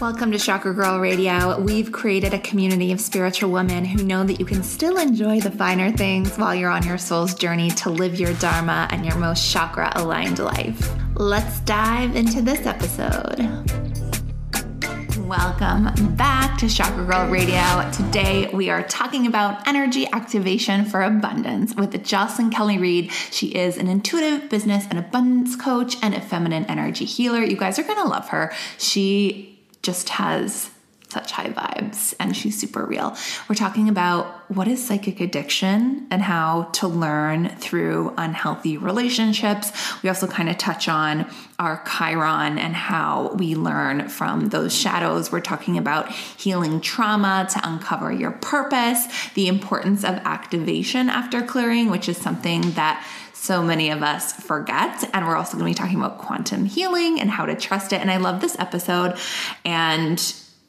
Welcome to Chakra Girl Radio. We've created a community of spiritual women who know that you can still enjoy the finer things while you're on your soul's journey to live your Dharma and your most chakra-aligned life. Let's dive into this episode. Welcome back to Chakra Girl Radio. Today we are talking about energy activation for abundance with Jocelyn Kelly Reid. She is an intuitive business and abundance coach and a feminine energy healer. You guys are going to love her. She just has such high vibes and she's super real. We're talking about what is psychic addiction and how to learn through unhealthy relationships. We also kind of touch on our Chiron and how we learn from those shadows. We're talking about healing trauma to uncover your purpose, the importance of activation after clearing, which is something that so many of us forget. And we're also going to be talking about quantum healing and how to trust it. And I love this episode and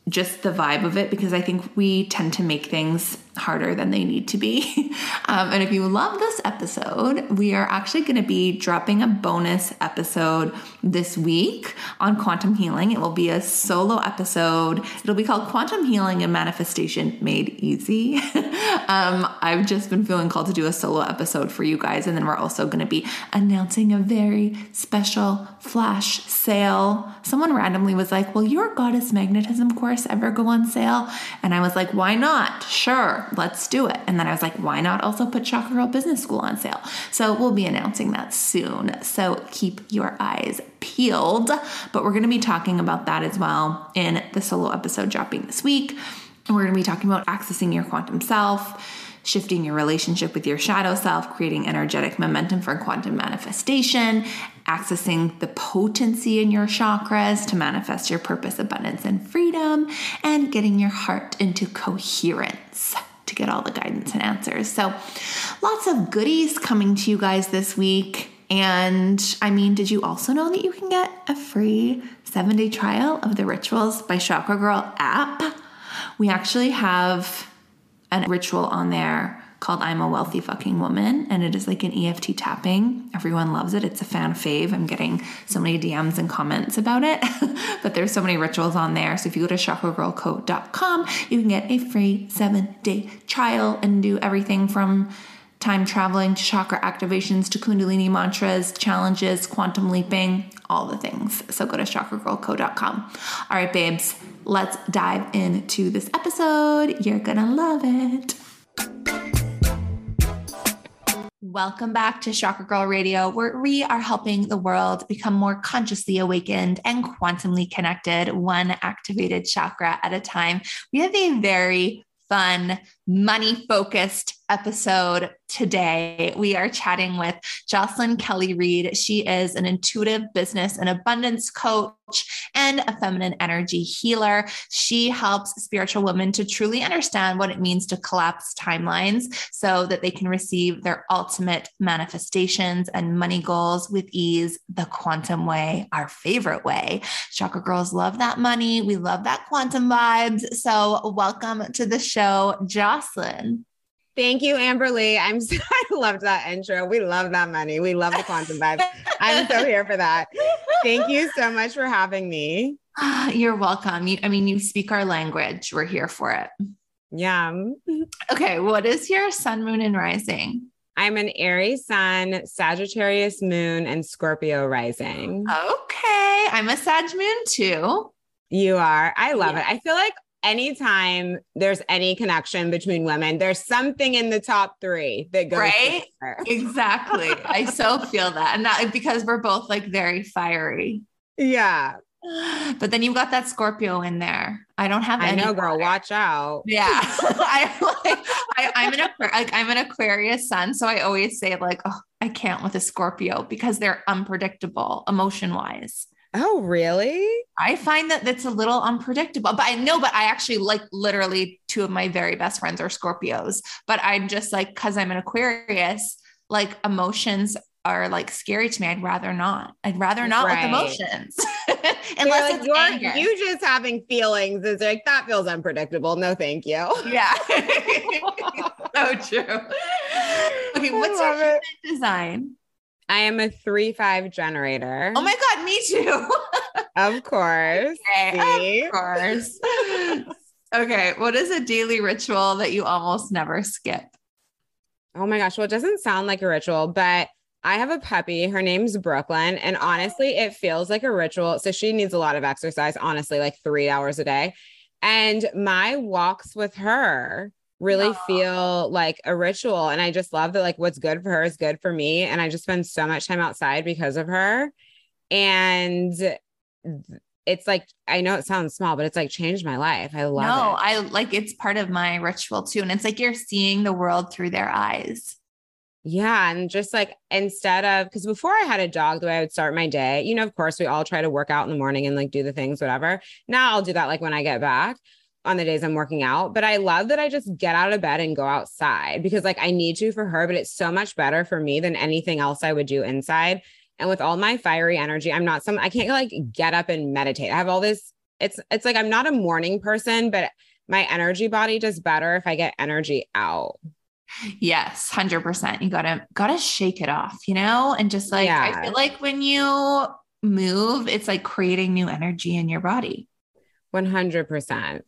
just the vibe of it, because I think we tend to make things harder than they need to be. And if you love this episode, we are actually going to be dropping a bonus episode this week on quantum healing. It will be a solo episode. It'll be called Quantum Healing and Manifestation Made Easy. I've just been feeling called to do a solo episode for you guys. And then we're also going to be announcing a very special flash sale. Someone randomly was like, will your goddess magnetism course ever go on sale? And I was like, why not? Sure. Let's do it. And then I was like, why not also put Chakra Girl Business School on sale? So we'll be announcing that soon. So keep your eyes peeled, but we're going to be talking about that as well in the solo episode dropping this week. And we're going to be talking about accessing your quantum self, shifting your relationship with your shadow self, creating energetic momentum for quantum manifestation, accessing the potency in your chakras to manifest your purpose, abundance, and freedom, and getting your heart into coherence to get all the guidance and answers. So lots of goodies coming to you guys this week. And I mean, did you also know that you can get a free 7-day trial of the Rituals by Chakra Girl app? We actually have a ritual on there called I'm a Wealthy Fucking Woman, and it is like an EFT tapping. Everyone loves it. It's a fan fave. I'm getting so many DMs and comments about it, but there's so many rituals on there. So if you go to chakragirlco.com, you can get a free 7-day trial and do everything from time traveling to chakra activations to kundalini mantras, challenges, quantum leaping, all the things. So go to chakragirlco.com. All right, babes, let's dive into this episode. You're gonna love it. Welcome back to Chakra Girl Radio, where we are helping the world become more consciously awakened and quantumly connected, one activated chakra at a time. We have a very fun, money-focused episode today. We are chatting with Jocelyn Kelly Reid. She is an intuitive business and abundance coach and a feminine energy healer. She helps spiritual women to truly understand what it means to collapse timelines so that they can receive their ultimate manifestations and money goals with ease, the quantum way, our favorite way. Chakra girls love that money. We love that quantum vibes. So welcome to the show, Jocelyn. Thank you, Amberly. I loved that intro. We love that money. We love the quantum vibes. I'm so here for that. Thank you so much for having me. You're welcome. You speak our language. We're here for it. Yeah. Okay. What is your sun, moon, and rising? I'm an Aries sun, Sagittarius moon, and Scorpio rising. Okay. I'm a Sag moon too. You are. I love it. I feel like anytime there's any connection between women, there's something in the top three that goes. Right? Exactly. I so feel that. And that because we're both like very fiery. Yeah. But then you've got that Scorpio in there. I know, girl, watch out. Yeah. I'm an Aquarius sun. So I always say like, oh, I can't with a Scorpio because they're unpredictable emotion wise. Oh, really? I find that that's a little unpredictable, but I actually like literally two of my very best friends are Scorpios, but I'm just like, cause I'm an Aquarius, like emotions are like scary to me. I'd rather not right. with emotions. Unless like, you just having feelings is like, that feels unpredictable. No, thank you. Yeah. So true. Okay. What's your human design? I am a 3-5 generator. Oh my God, me too. Of course. Okay, of course. Okay. What is a daily ritual that you almost never skip? Oh my gosh. Well, it doesn't sound like a ritual, but I have a puppy. Her name's Brooklyn. And honestly, it feels like a ritual. So she needs a lot of exercise, honestly, like 3 hours a day. And my walks with her really feel like a ritual. And I just love that, like, what's good for her is good for me. And I just spend so much time outside because of her. And it's like, I know it sounds small, but it's like changed my life. I love it. I like, it's part of my ritual too. And it's like, you're seeing the world through their eyes. Yeah. And just like, instead of, cause before I had a dog, the way I would start my day, you know, of course we all try to work out in the morning and like do the things, whatever. Now I'll do that. Like when I get back on the days I'm working out, but I love that I just get out of bed and go outside because like I need to for her, but it's so much better for me than anything else I would do inside. And with all my fiery energy, I'm not I can't like get up and meditate. I have all this, it's like, I'm not a morning person, but my energy body does better if I get energy out. Yes. 100%. You gotta shake it off, you know? And just like, yeah. I feel like when you move, it's like creating new energy in your body. 100%.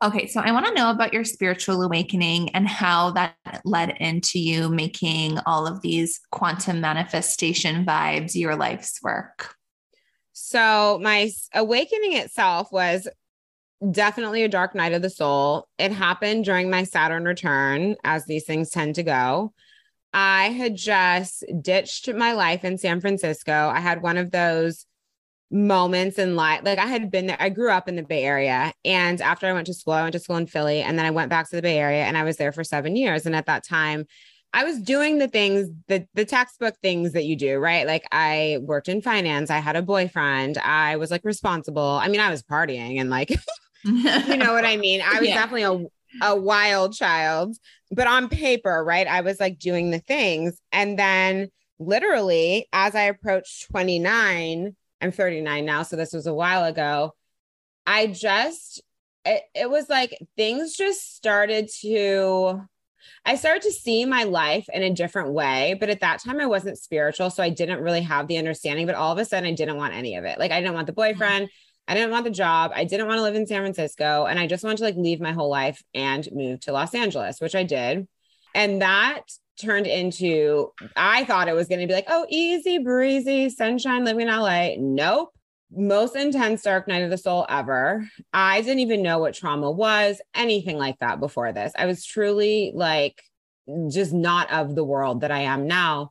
Okay. So I want to know about your spiritual awakening and how that led into you making all of these quantum manifestation vibes, your life's work. So my awakening itself was definitely a dark night of the soul. It happened during my Saturn return, as these things tend to go. I had just ditched my life in San Francisco. I had one of those moments in life. Like I had been there. I grew up in the Bay Area. And after I went to school in Philly. And then I went back to the Bay Area and I was there for 7 years. And at that time I was doing the things, the textbook things that you do, right? Like I worked in finance. I had a boyfriend. I was like responsible. I mean, I was partying and like, you know what I mean? I was definitely a wild child, but on paper, right? I was like doing the things. And then literally as I approached 29, I'm 39 now. So this was a while ago. It was like, things just I started to see my life in a different way, but at that time I wasn't spiritual. So I didn't really have the understanding, but all of a sudden I didn't want any of it. Like I didn't want the boyfriend. I didn't want the job. I didn't want to live in San Francisco. And I just wanted to like leave my whole life and move to Los Angeles, which I did. And that turned into, I thought it was going to be like, oh, easy breezy sunshine, living in LA. Nope. Most intense dark night of the soul ever. I didn't even know what trauma was, anything like that before this. I was truly like, just not of the world that I am now.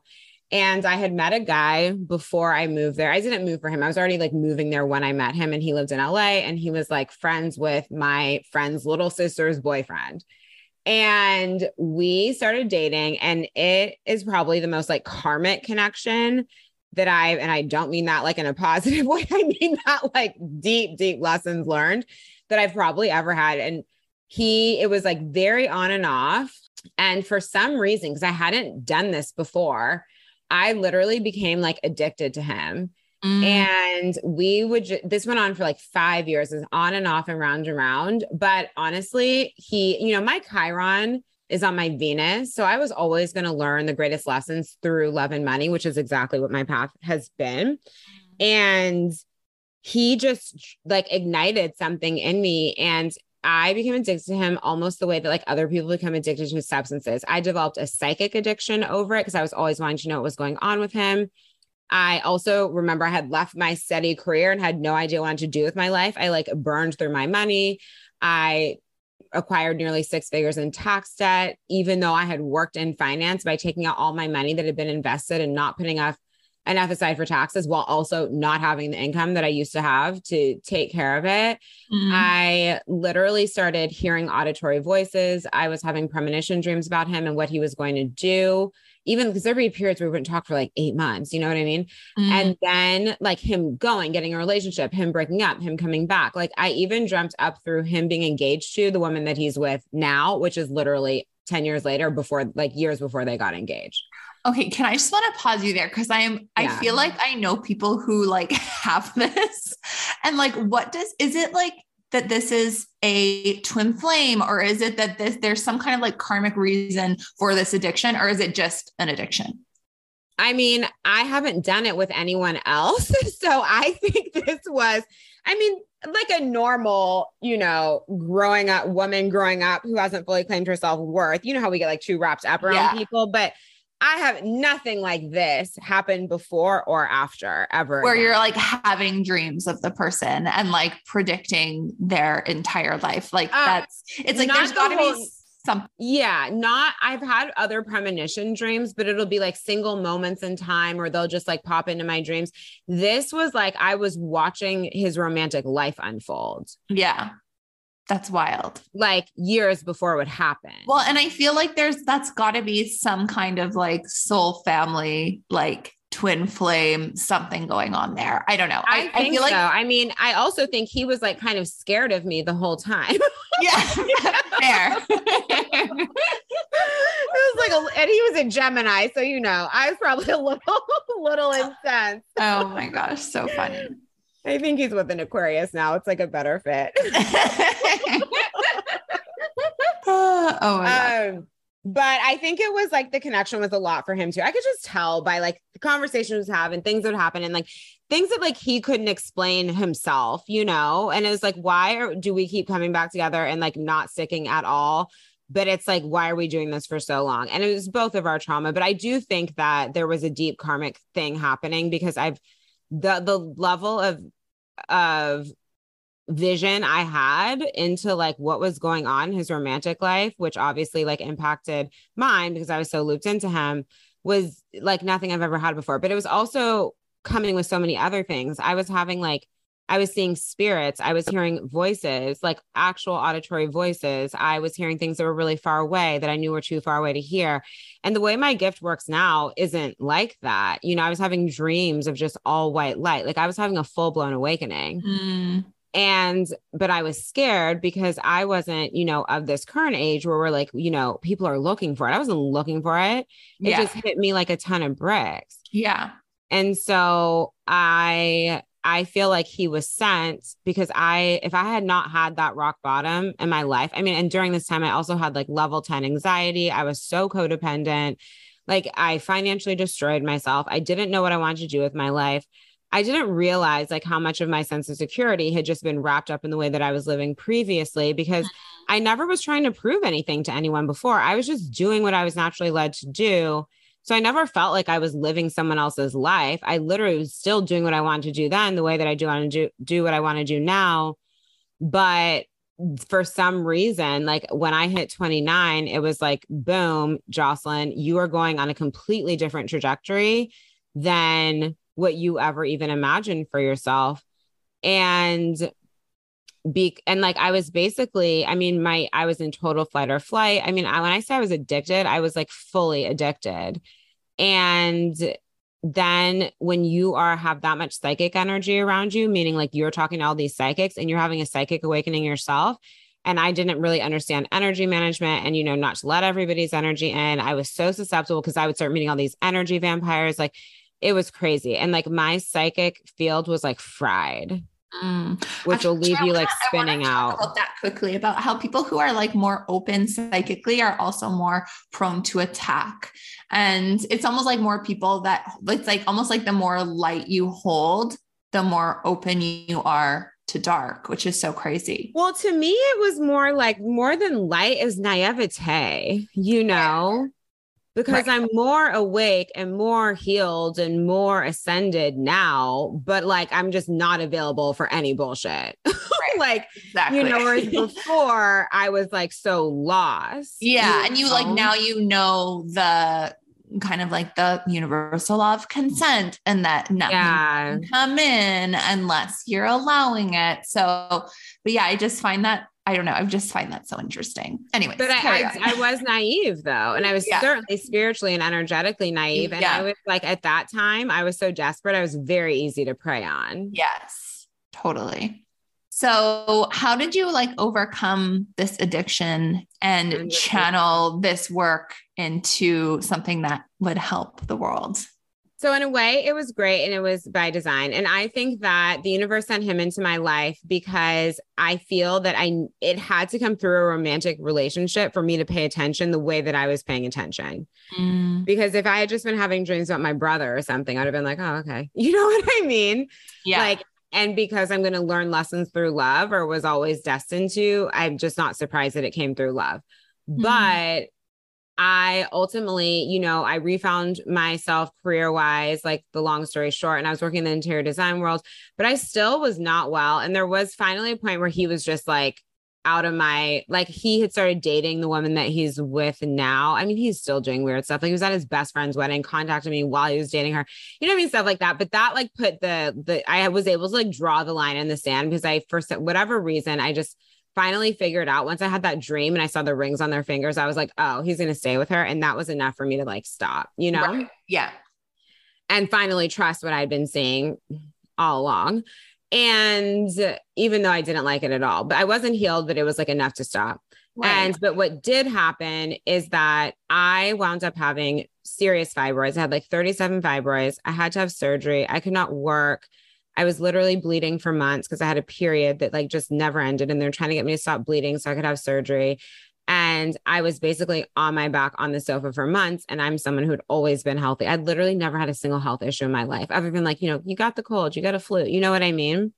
And I had met a guy before I moved there. I didn't move for him. I was already like moving there when I met him, and he lived in LA, and he was like friends with my friend's little sister's boyfriend. And we started dating, and it is probably the most like karmic connection that I don't mean that like in a positive way. I mean that like deep, deep lessons learned that I've probably ever had. And it was like very on and off. And for some reason, because I hadn't done this before, I literally became like addicted to him. And this went on for like 5 years, is on and off and round and round. But honestly, my Chiron is on my Venus. So I was always going to learn the greatest lessons through love and money, which is exactly what my path has been. And he just like ignited something in me. And I became addicted to him almost the way that like other people become addicted to substances. I developed a psychic addiction over it because I was always wanting to know what was going on with him. I also remember I had left my steady career and had no idea what to do with my life. I like burned through my money. I acquired nearly 6 figures in tax debt, even though I had worked in finance, by taking out all my money that had been invested and not putting enough aside for taxes, while also not having the income that I used to have to take care of it. Mm-hmm. I literally started hearing auditory voices. I was having premonition dreams about him and what he was going to do, even because there'd be periods where we wouldn't talk for like 8 months, you know what I mean? Mm-hmm. And then like him getting a relationship, him breaking up, him coming back. Like I even dreamt up through him being engaged to the woman that he's with now, which is literally 10 years later, years before they got engaged. Okay. Can I just want to pause you there? Cause I feel like I know people who like have this, and like, is it like that this is a twin flame, or is it that there's some kind of like karmic reason for this addiction, or is it just an addiction? I mean, I haven't done it with anyone else. So I think this was, I mean, like a normal, you know, growing up woman growing up who hasn't fully claimed her self-worth. You know how we get like too wrapped up around people, but I have nothing like this happen before or after ever. Where you're like having dreams of the person and like predicting their entire life. Like that's, it's like, there's gotta be something. Yeah. Not, I've had other premonition dreams, but it'll be like single moments in time, or they'll just like pop into my dreams. This was like, I was watching his romantic life unfold. Yeah. That's wild. Like years before it would happen. Well, and I feel like that's gotta be some kind of like soul family, like twin flame, something going on there. I don't know. I feel so. Like, I mean, I also think he was like kind of scared of me the whole time. Yeah. Fair. It was like, and he was a Gemini. So, you know, I was probably a little incensed. Oh my gosh. So funny. I think he's with an Aquarius now. It's like a better fit. Oh my God. But I think it was like the connection was a lot for him too. I could just tell by like the conversations we have and things that would happen and like things that like he couldn't explain himself, you know? And it was like, why do we keep coming back together and like not sticking at all? But it's like, why are we doing this for so long? And it was both of our trauma. But I do think that there was a deep karmic thing happening because the level of vision I had into like what was going on in his romantic life, which obviously like impacted mine because I was so looped into him, was like nothing I've ever had before. But it was also coming with so many other things. I was having like, I was seeing spirits. I was hearing voices, like actual auditory voices. I was hearing things that were really far away that I knew were too far away to hear. And the way my gift works now isn't like that. You know, I was having dreams of just all white light. Like I was having a full-blown awakening. Mm. But I was scared because I wasn't, you know, of this current age where we're like, you know, people are looking for it. I wasn't looking for it. It just hit me like a ton of bricks. Yeah. And so I feel like he was sent because if I had not had that rock bottom in my life, I mean, and during this time, I also had like level 10 anxiety. I was so codependent. Like I financially destroyed myself. I didn't know what I wanted to do with my life. I didn't realize like how much of my sense of security had just been wrapped up in the way that I was living previously, because I never was trying to prove anything to anyone before. I was just doing what I was naturally led to do. So I never felt like I was living someone else's life. I literally was still doing what I wanted to do then, the way that I do what I want to do now. But for some reason, like when I hit 29, it was like, boom, Jocelyn, you are going on a completely different trajectory than what you ever even imagined for yourself. And like, I was basically, I mean, I was in total flight or flight. I mean, when I say I was addicted, I was like fully addicted. And then when you have that much psychic energy around you, meaning like you're talking to all these psychics and you're having a psychic awakening yourself. And I didn't really understand energy management and, you know, not to let everybody's energy in. I was so susceptible because I would start meeting all these energy vampires. Like it was crazy. And like my psychic field was like fried. Mm. Which will leave you like spinning out. About that quickly, about how people who are like more open psychically are also more prone to attack. And it's almost like more people that it's like almost like the more light you hold, the more open you are to dark, which is so crazy. Well, to me, it was more like more than light is naivete, you know, because I'm more awake and more healed and more ascended now, but like, I'm just not available for any bullshit. Like, exactly. You know, whereas before I was like, so lost. Yeah. And you like, now, you know, the kind of like the universal law of consent and that nothing can come in unless you're allowing it. So, but yeah, I just find that, I don't know. I just find that so interesting. Anyway, but I was naive though. And I was certainly spiritually and energetically naive. And I was like, at that time I was so desperate. I was very easy to prey on. Yes, totally. So how did you like overcome this addiction and channel this work into something that would help the world? So in a way, it was great and it was by design. And I think that the universe sent him into my life because I feel that it had to come through a romantic relationship for me to pay attention the way that I was paying attention. Mm. Because if I had just been having dreams about my brother or something, I'd have been like, oh, okay. You know what I mean? Yeah. Like, and because I'm going to learn lessons through love, or was always destined to, I'm just not surprised that it came through love. Mm. But I ultimately, you know, I refound myself career-wise, like the long story short, and I was working in the interior design world, but I still was not well. And there was finally a point where he was just like out of my, like he had started dating the woman that he's with now. I mean, he's still doing weird stuff. Like he was at his best friend's wedding, contacted me while he was dating her, you know what I mean? Stuff like that. But that like put the, I was able to like draw the line in the sand because I, for whatever reason, I just finally figured out once I had that dream and I saw the rings on their fingers, I was like, oh, he's going to stay with her. And that was enough for me to like, stop, you know? Right. Yeah. And finally trust what I'd been seeing all along. And even though I didn't like it at all, but I wasn't healed, but it was like enough to stop. Right. But what did happen is that I wound up having serious fibroids. I had like 37 fibroids. I had to have surgery. I could not work. I was literally bleeding for months because I had a period that like just never ended. And they're trying to get me to stop bleeding so I could have surgery. And I was basically on my back on the sofa for months. And I'm someone who had always been healthy. I'd literally never had a single health issue in my life. Other than like, you know, you got the cold, you got a flu, you know what I mean?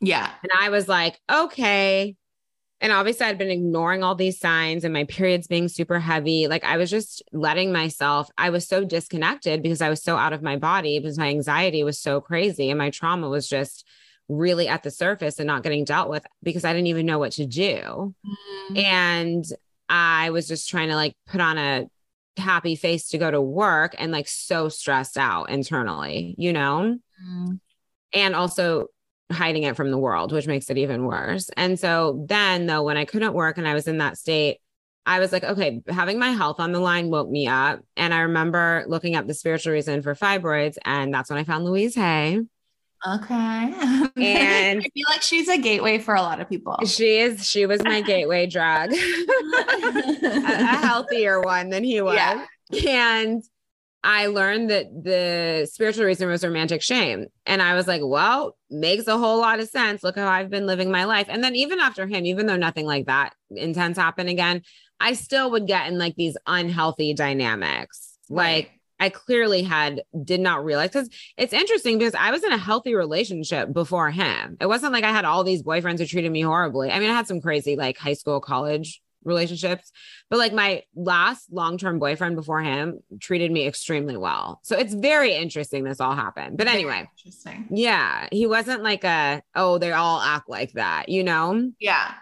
Yeah. And I was like, okay. And obviously I'd been ignoring all these signs and my periods being super heavy. Like I was just letting myself, I was so disconnected because I was so out of my body because my anxiety was so crazy. And my trauma was just really at the surface and not getting dealt with because I didn't even know what to do. Mm-hmm. And I was just trying to like put on a happy face to go to work and like so stressed out internally, you know, mm-hmm. and also hiding it from the world, which makes it even worse. And so then though, when I couldn't work and I was in that state, I was like, okay, having my health on the line woke me up. And I remember looking up the spiritual reason for fibroids. And that's when I found Louise Hay. Okay. And I feel like she's a gateway for a lot of people. She was my gateway drug, a healthier one than he was. Yeah. And I learned that the spiritual reason was romantic shame. And I was like, well, makes a whole lot of sense. Look how I've been living my life. And then even after him, even though nothing like that intense happened again, I still would get in like these unhealthy dynamics. Like I clearly did not realize, because it's interesting because I was in a healthy relationship before him. It wasn't like I had all these boyfriends who treated me horribly. I mean, I had some crazy like high school, college relationships, but like my last long-term boyfriend before him treated me extremely well. So it's very interesting this all happened. But anyway, interesting. Yeah. He wasn't like they all act like that, you know? Yeah.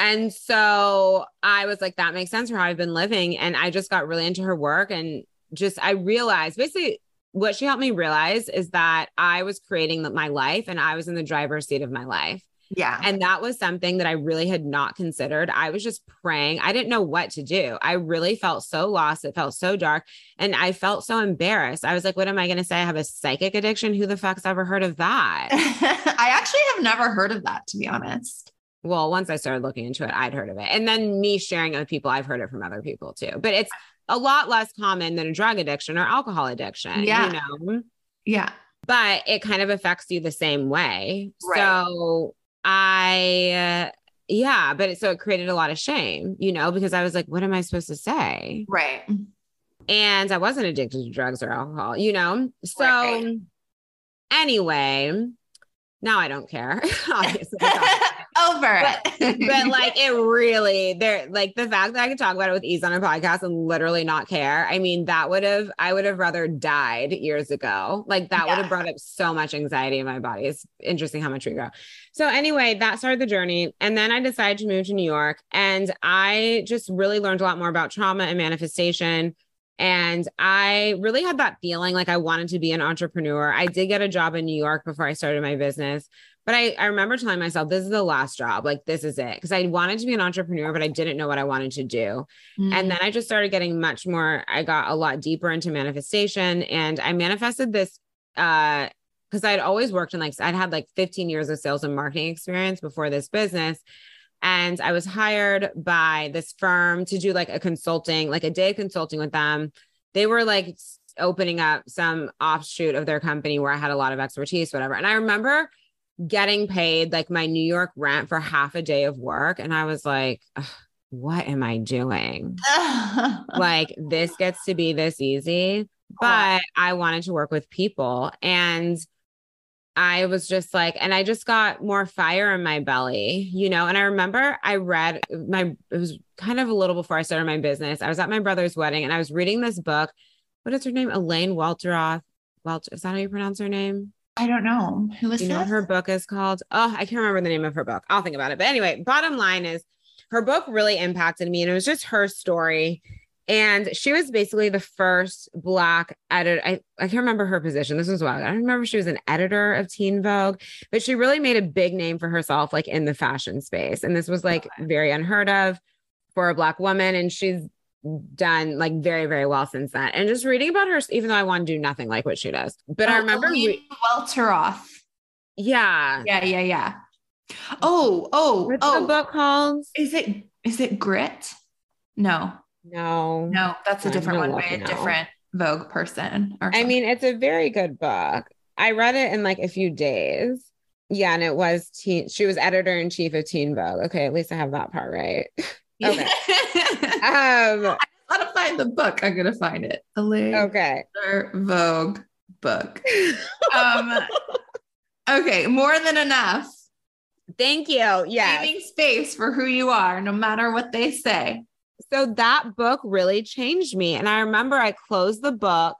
And so I was like, that makes sense for how I've been living. And I just got really into her work and just, I realized basically what she helped me realize is that I was creating my life and I was in the driver's seat of my life. Yeah. And that was something that I really had not considered. I was just praying. I didn't know what to do. I really felt so lost. It felt so dark. And I felt so embarrassed. I was like, what am I going to say? I have a psychic addiction. Who the fuck's ever heard of that? I actually have never heard of that, to be honest. Well, once I started looking into it, I'd heard of it. And then me sharing it with people, I've heard it from other people too, but it's a lot less common than a drug addiction or alcohol addiction. Yeah. You know? Yeah. But it kind of affects you the same way. Right. So so it created a lot of shame, you know, because I was like, what am I supposed to say? Right. And I wasn't addicted to drugs or alcohol, you know? So Anyway, now I don't care. Obviously. Over it. But like, it really, the fact that I could talk about it with ease on a podcast and literally not care. I mean, I would have rather died years ago. Like that would have brought up so much anxiety in my body. It's interesting how much we grow. So anyway, that started the journey. And then I decided to move to New York and I just really learned a lot more about trauma and manifestation. And I really had that feeling like I wanted to be an entrepreneur. I did get a job in New York before I started my business, but I remember telling myself, this is the last job. Like, this is it. Cause I wanted to be an entrepreneur, but I didn't know what I wanted to do. Mm-hmm. And then I just started getting much more. I got a lot deeper into manifestation and I manifested this, cause I'd always worked in I'd had 15 years of sales and marketing experience before this business. And I was hired by this firm to do a day of consulting with them. They were opening up some offshoot of their company where I had a lot of expertise, whatever. And I remember getting paid like my New York rent for half a day of work. And I was like, what am I doing? Like, this gets to be this easy. But I wanted to work with people. And I was just like, and I just got more fire in my belly, you know? And I remember I read it was kind of a little before I started my business. I was at my brother's wedding and I was reading this book. What is her name? Elaine Welteroth. Is that how you pronounce her name? I don't know. Who is that? You know what her book is called? Oh, I can't remember the name of her book. I'll think about it. But anyway, bottom line is her book really impacted me, and it was just her story. And she was basically the first Black editor. I can't remember her position. This was wild. I remember she was an editor of Teen Vogue, but she really made a big name for herself, like in the fashion space. And this was like very unheard of for a Black woman. And she's done like very, very well since then. And just reading about her, even though I want to do nothing like what she does, but I remember Welteroth. Yeah. Yeah. What's the book called? Is it Grit? No, that's a different one by a different Vogue person. Or I mean, it's a very good book. I read it in like a few days. Yeah. And it was she was editor in chief of Teen Vogue. Okay. At least I have that part right. Okay. I gotta find the book. I'm going to find it. Elaine okay. Vogue book. Okay. More than enough. Thank you. Yeah. Saving space for who you are, no matter what they say. So that book really changed me. And I remember I closed the book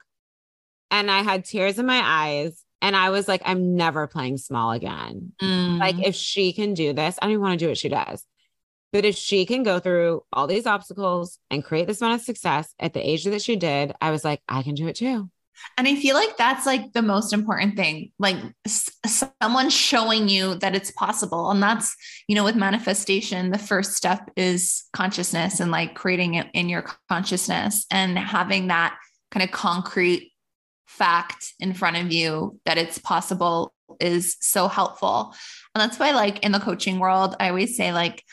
and I had tears in my eyes and I was like, I'm never playing small again. Like, if she can do this, I don't even want to do what she does, but if she can go through all these obstacles and create this amount of success at the age that she did, I was like, I can do it too. And I feel like that's like the most important thing, like someone showing you that it's possible. And that's, you know, with manifestation, the first step is consciousness and like creating it in your consciousness and having that kind of concrete fact in front of you that it's possible is so helpful. And that's why, like, in the coaching world, I always say, like,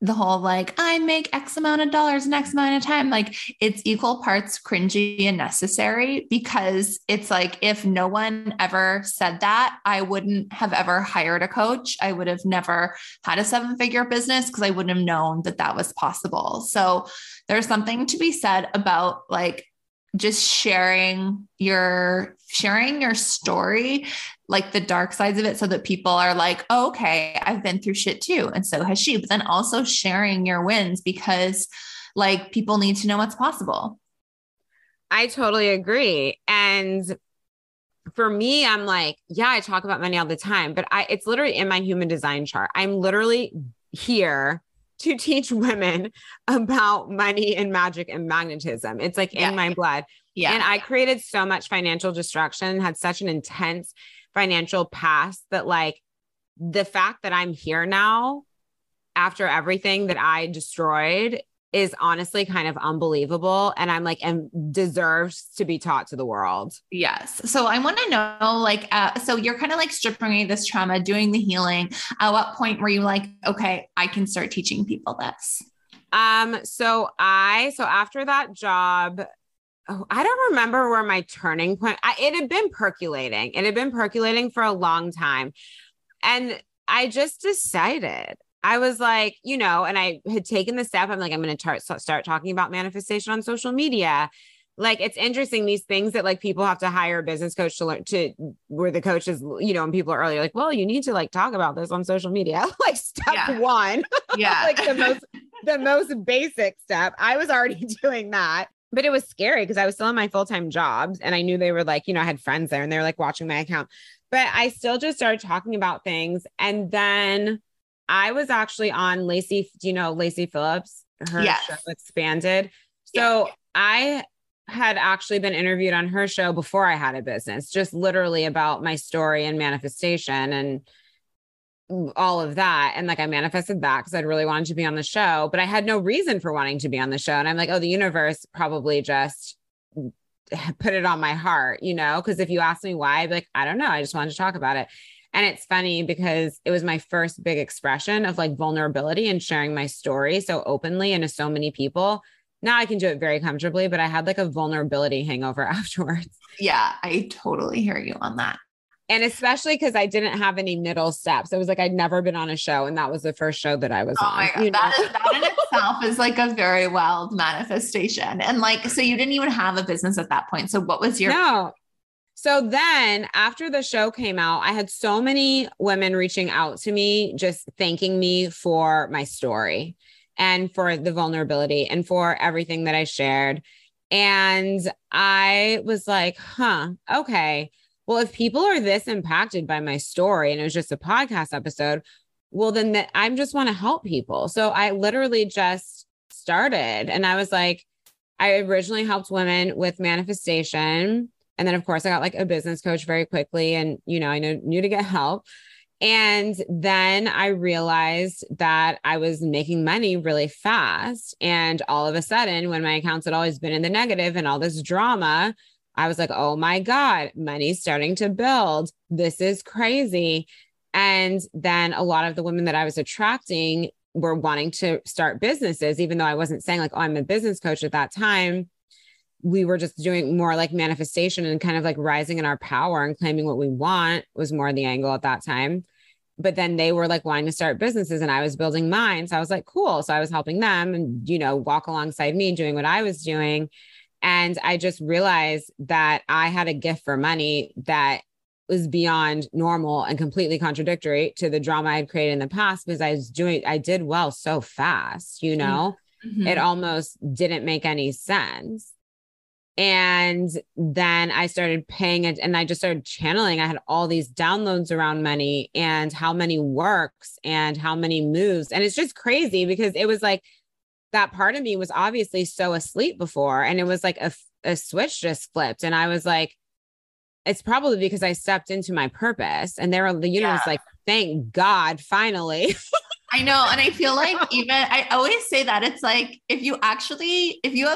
the whole, like, I make X amount of dollars in X amount of time. Like, it's equal parts cringy and necessary, because it's like, if no one ever said that, I wouldn't have ever hired a coach. I would have never had a 7-figure business, because I wouldn't have known that that was possible. So there's something to be said about, like, just sharing your story, like the dark sides of it, so that people are like, oh, okay, I've been through shit too. And so has she. But then also sharing your wins, because like people need to know what's possible. I totally agree. And for me, I'm like, yeah, I talk about money all the time, but it's literally in my human design chart. I'm literally here to teach women about money and magic and magnetism. It's like in my blood. Yeah. And I created so much financial destruction, had such an intense financial past, that like the fact that I'm here now after everything that I destroyed is honestly kind of unbelievable. And I'm like, and deserves to be taught to the world. Yes. So I want to know, like, so you're kind of like stripping away this trauma, doing the healing. At what point were you like, okay, I can start teaching people this? So after that job, I don't remember where my turning point, it had been percolating. It had been percolating for a long time. And I just decided, I was like, you know, and I had taken the step. I'm like, I'm going to start talking about manifestation on social media. Like, it's interesting, these things that like people have to hire a business coach to learn to, where the coach is, you know, and people are earlier like, well, you need to like talk about this on social media. Like, step one, like the most basic step. I was already doing that. But it was scary because I was still in my full-time jobs and I knew they were like, you know, I had friends there and they were like watching my account, but I still just started talking about things. And then I was actually on Lacey, do you know, Lacey Phillips, her show Expanded. So I had actually been interviewed on her show before I had a business, just literally about my story and manifestation and all of that. And like, I manifested that because I'd really wanted to be on the show, but I had no reason for wanting to be on the show. And I'm like, oh, the universe probably just put it on my heart, you know? Cause if you asked me why, I'd be like, I don't know. I just wanted to talk about it. And it's funny because it was my first big expression of like vulnerability and sharing my story so openly and to so many people Now I can do it very comfortably, but I had like a vulnerability hangover afterwards. Yeah, I totally hear you on that. And especially because I didn't have any middle steps. I was like, I'd never been on a show. And that was the first show that I was on. Oh my God. That in itself is like a very wild manifestation. And like, so you didn't even have a business at that point. So what was your... No. So then after the show came out, I had so many women reaching out to me, just thanking me for my story and for the vulnerability and for everything that I shared. And I was like, huh, okay. Well, if people are this impacted by my story and it was just a podcast episode, well, then I just want to help people. So I literally just started, and I was like, I originally helped women with manifestation. And then of course I got like a business coach very quickly. And, you know, I knew to get help. And then I realized that I was making money really fast. And all of a sudden, when my accounts had always been in the negative and all this drama, I was like, oh my God, money's starting to build. This is crazy. And then a lot of the women that I was attracting were wanting to start businesses, even though I wasn't saying like, oh, I'm a business coach at that time. We were just doing more like manifestation and kind of like rising in our power and claiming what we want was more the angle at that time. But then they were like wanting to start businesses and I was building mine. So I was like, cool. So I was helping them and, you know, walk alongside me doing what I was doing. And I just realized that I had a gift for money that was beyond normal and completely contradictory to the drama I'd created in the past, because I did well so fast, you know, It almost didn't make any sense. And then I started paying it and I just started channeling. I had all these downloads around money and how money works and how money moves. And it's just crazy because it was like, that part of me was obviously so asleep before. And it was like a switch just flipped. And I was like, it's probably because I stepped into my purpose, and the universe like, thank God, finally. I know. And I feel like I always say that it's like, if you have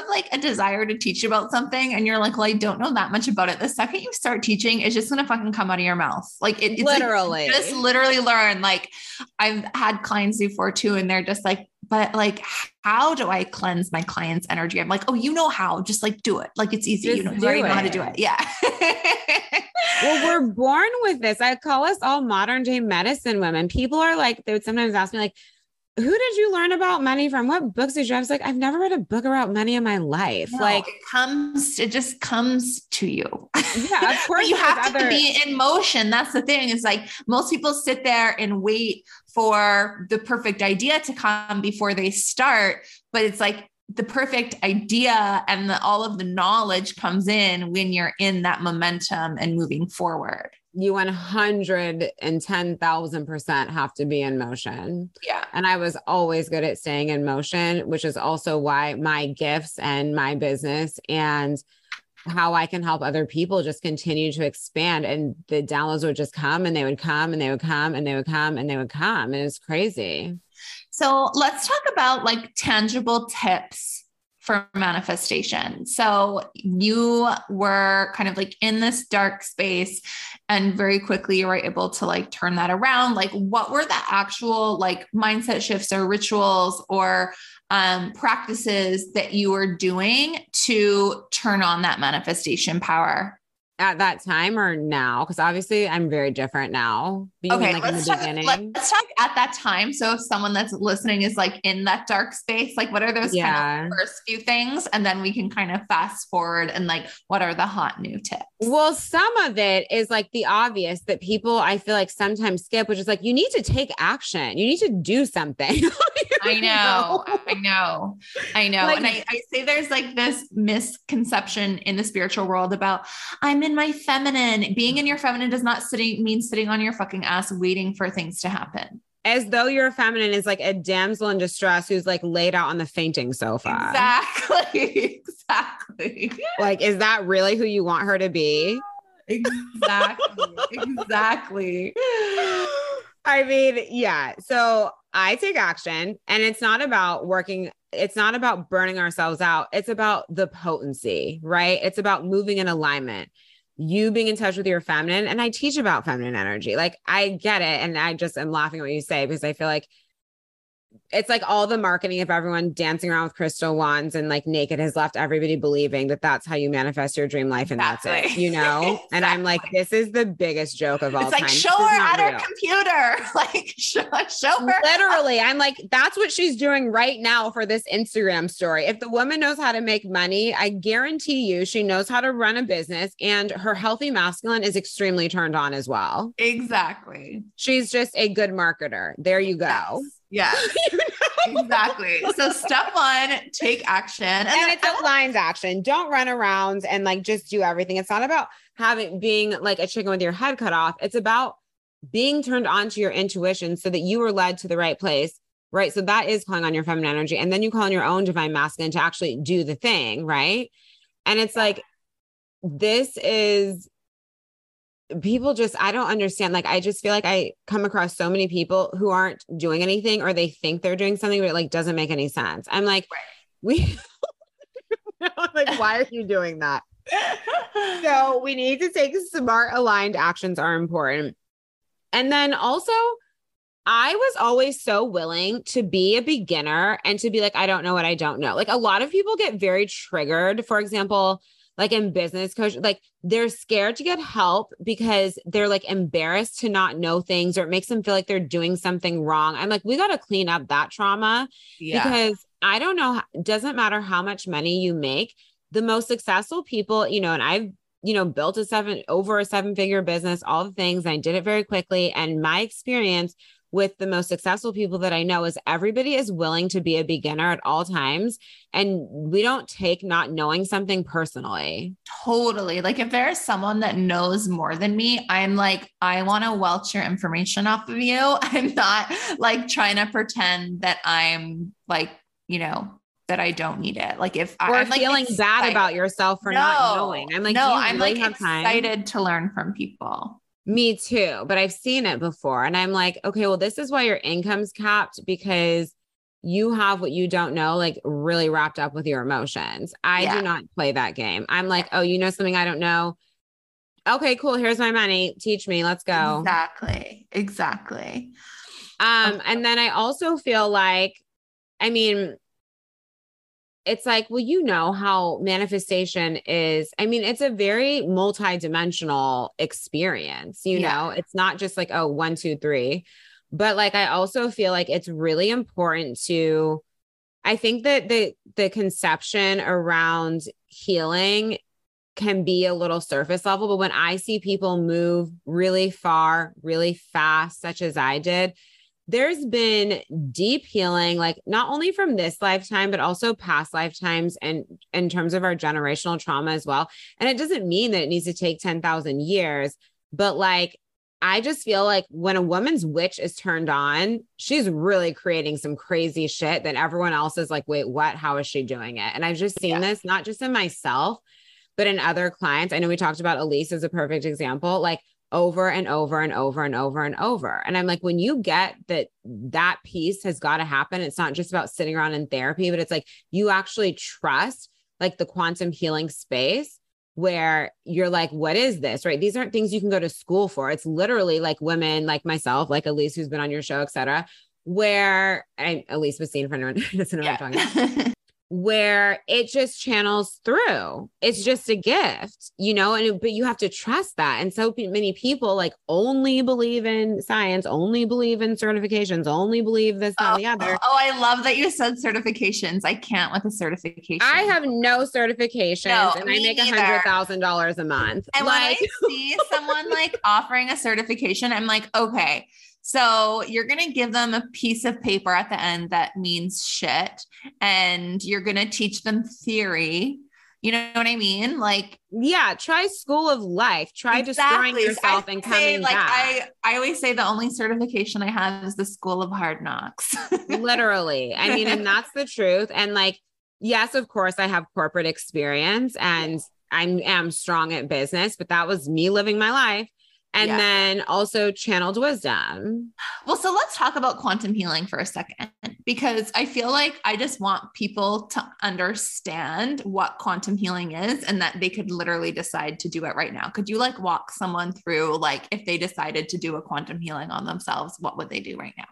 like a desire to teach about something and you're like, well, I don't know that much about it. The second you start teaching, it's just going to fucking come out of your mouth. Like it's literally like, just literally learn. Like I've had clients before too, and they're just like, but like, how do I cleanse my client's energy? I'm like, oh, you know how, just like do it. Like it's easy. You already know how to do it. Yeah. Well, we're born with this. I call us all modern day medicine women. People are like, they would sometimes ask me like, who did you learn about money from? What books did you have? I was like, I've never read a book about money in my life. No, like it just comes to you. Yeah, of course. You have to be in motion. That's the thing. It's like most people sit there and wait for the perfect idea to come before they start. But it's like the perfect idea and all of the knowledge comes in when you're in that momentum and moving forward. You 110,000% have to be in motion. Yeah. And I was always good at staying in motion, which is also why my gifts and my business and how I can help other people just continue to expand. And the downloads would just come and they would come and they would come and they would come and they would come. And it's crazy. So let's talk about like tangible tips for manifestation. So you were kind of like in this dark space and very quickly you were able to like turn that around. Like what were the actual like mindset shifts or rituals or practices that you were doing to turn on that manifestation power? At that time or now? Because obviously I'm very different now. Okay, like let's talk at that time. So if someone that's listening is like in that dark space, like what are those kind of first few things? And then we can kind of fast forward and like, what are the hot new tips? Well, some of it is like the obvious that people, I feel like sometimes skip, which is like, you need to take action. You need to do something. I know. Like, and I say there's like this misconception in the spiritual world about I'm in my feminine. Being in your feminine does not mean sitting on your fucking ass waiting for things to happen. As though your feminine is like a damsel in distress who's like laid out on the fainting sofa. Exactly. Like, is that really who you want her to be? Exactly. I mean, yeah. So I take action, and it's not about working. It's not about burning ourselves out. It's about the potency, right? It's about moving in alignment. You being in touch with your feminine. And I teach about feminine energy. Like I get it. And I just am laughing at what you say, because I feel like it's like all the marketing of everyone dancing around with crystal wands and like naked has left everybody believing that that's how you manifest your dream life. And that's it, you know? Exactly. And I'm like, this is the biggest joke of all time. It's like, show her at her computer. Like show her. Literally. I'm like, that's what she's doing right now for this Instagram story. If the woman knows how to make money, I guarantee you, she knows how to run a business, and her healthy masculine is extremely turned on as well. Exactly. She's just a good marketer. There you go. Yes. Yeah, exactly. So step one, take action. And it's a lines action. Don't run around and like, just do everything. It's not about being like a chicken with your head cut off. It's about being turned on to your intuition so that you are led to the right place. Right. So that is calling on your feminine energy. And then you call on your own divine masculine to actually do the thing. Right. And it's like, this is people just, I don't understand. Like, I just feel like I come across so many people who aren't doing anything, or they think they're doing something, but it like doesn't make any sense. I'm like, why are you doing that? So we need to take smart aligned actions are important. And then also I was always so willing to be a beginner and to be like, I don't know what I don't know. Like a lot of people get very triggered. For example, like in business coach, like they're scared to get help because they're like embarrassed to not know things, or it makes them feel like they're doing something wrong. I'm like, we got to clean up that trauma because I don't know. It doesn't matter how much money you make. The most successful people, you know, and I've, you know, built over a 7-figure business, all the things, and I did it very quickly. And my experience with the most successful people that I know is everybody is willing to be a beginner at all times. And we don't take not knowing something personally. Totally. Like if there is someone that knows more than me, I'm like, I want to welch your information off of you. I'm not like trying to pretend that I'm like, you know, that I don't need it. Like if I'm feeling bad about yourself for not knowing, I'm like, no, I'm like excited to learn from people. Me too. But I've seen it before. And I'm like, okay, well, this is why your income's capped, because you have what you don't know, like really wrapped up with your emotions. I do not play that game. I'm like, oh, you know something I don't know. Okay, cool. Here's my money. Teach me. Let's go. Exactly. And then I also feel like, I mean, it's like, well, you know how manifestation is. I mean, it's a very multidimensional experience, you know, it's not just like, oh, 1, 2, 3, but like, I also feel like it's really important to, I think that the conception around healing can be a little surface level, but when I see people move really far, really fast, such as I did, there's been deep healing, like not only from this lifetime, but also past lifetimes and in terms of our generational trauma as well. And it doesn't mean that it needs to take 10,000 years, but like, I just feel like when a woman's witch is turned on, she's really creating some crazy shit that everyone else is like, wait, what, how is she doing it? And I've just seen this, not just in myself, but in other clients. I know we talked about Elise as a perfect example, like over and over and over and over and over. And I'm like, when you get that piece has got to happen, it's not just about sitting around in therapy, but it's like, you actually trust like the quantum healing space where you're like, what is this, right? These aren't things you can go to school for. It's literally like women, like myself, like Elise, who's been on your show, etc., where Elise was seen for anyone who doesn't know what I'm talking about. Where it just channels through. It's just a gift, you know, but you have to trust that. And so many people like only believe in science, only believe in certifications, only believe this and the other. Oh, I love that you said certifications. I can't with a certification. I have no certifications and I make $100,000 a month. And like, when I see someone like offering a certification, I'm like, okay, so you're going to give them a piece of paper at the end that means shit, and you're going to teach them theory. You know what I mean? Like, yeah, try school of life, try destroying yourself and coming back. I always say the only certification I have is the school of hard knocks. Literally. I mean, and that's the truth. And like, yes, of course I have corporate experience and I am strong at business, but that was me living my life. And then also channeled wisdom. Well, so let's talk about quantum healing for a second, because I feel like I just want people to understand what quantum healing is and that they could literally decide to do it right now. Could you like walk someone through, like if they decided to do a quantum healing on themselves, what would they do right now?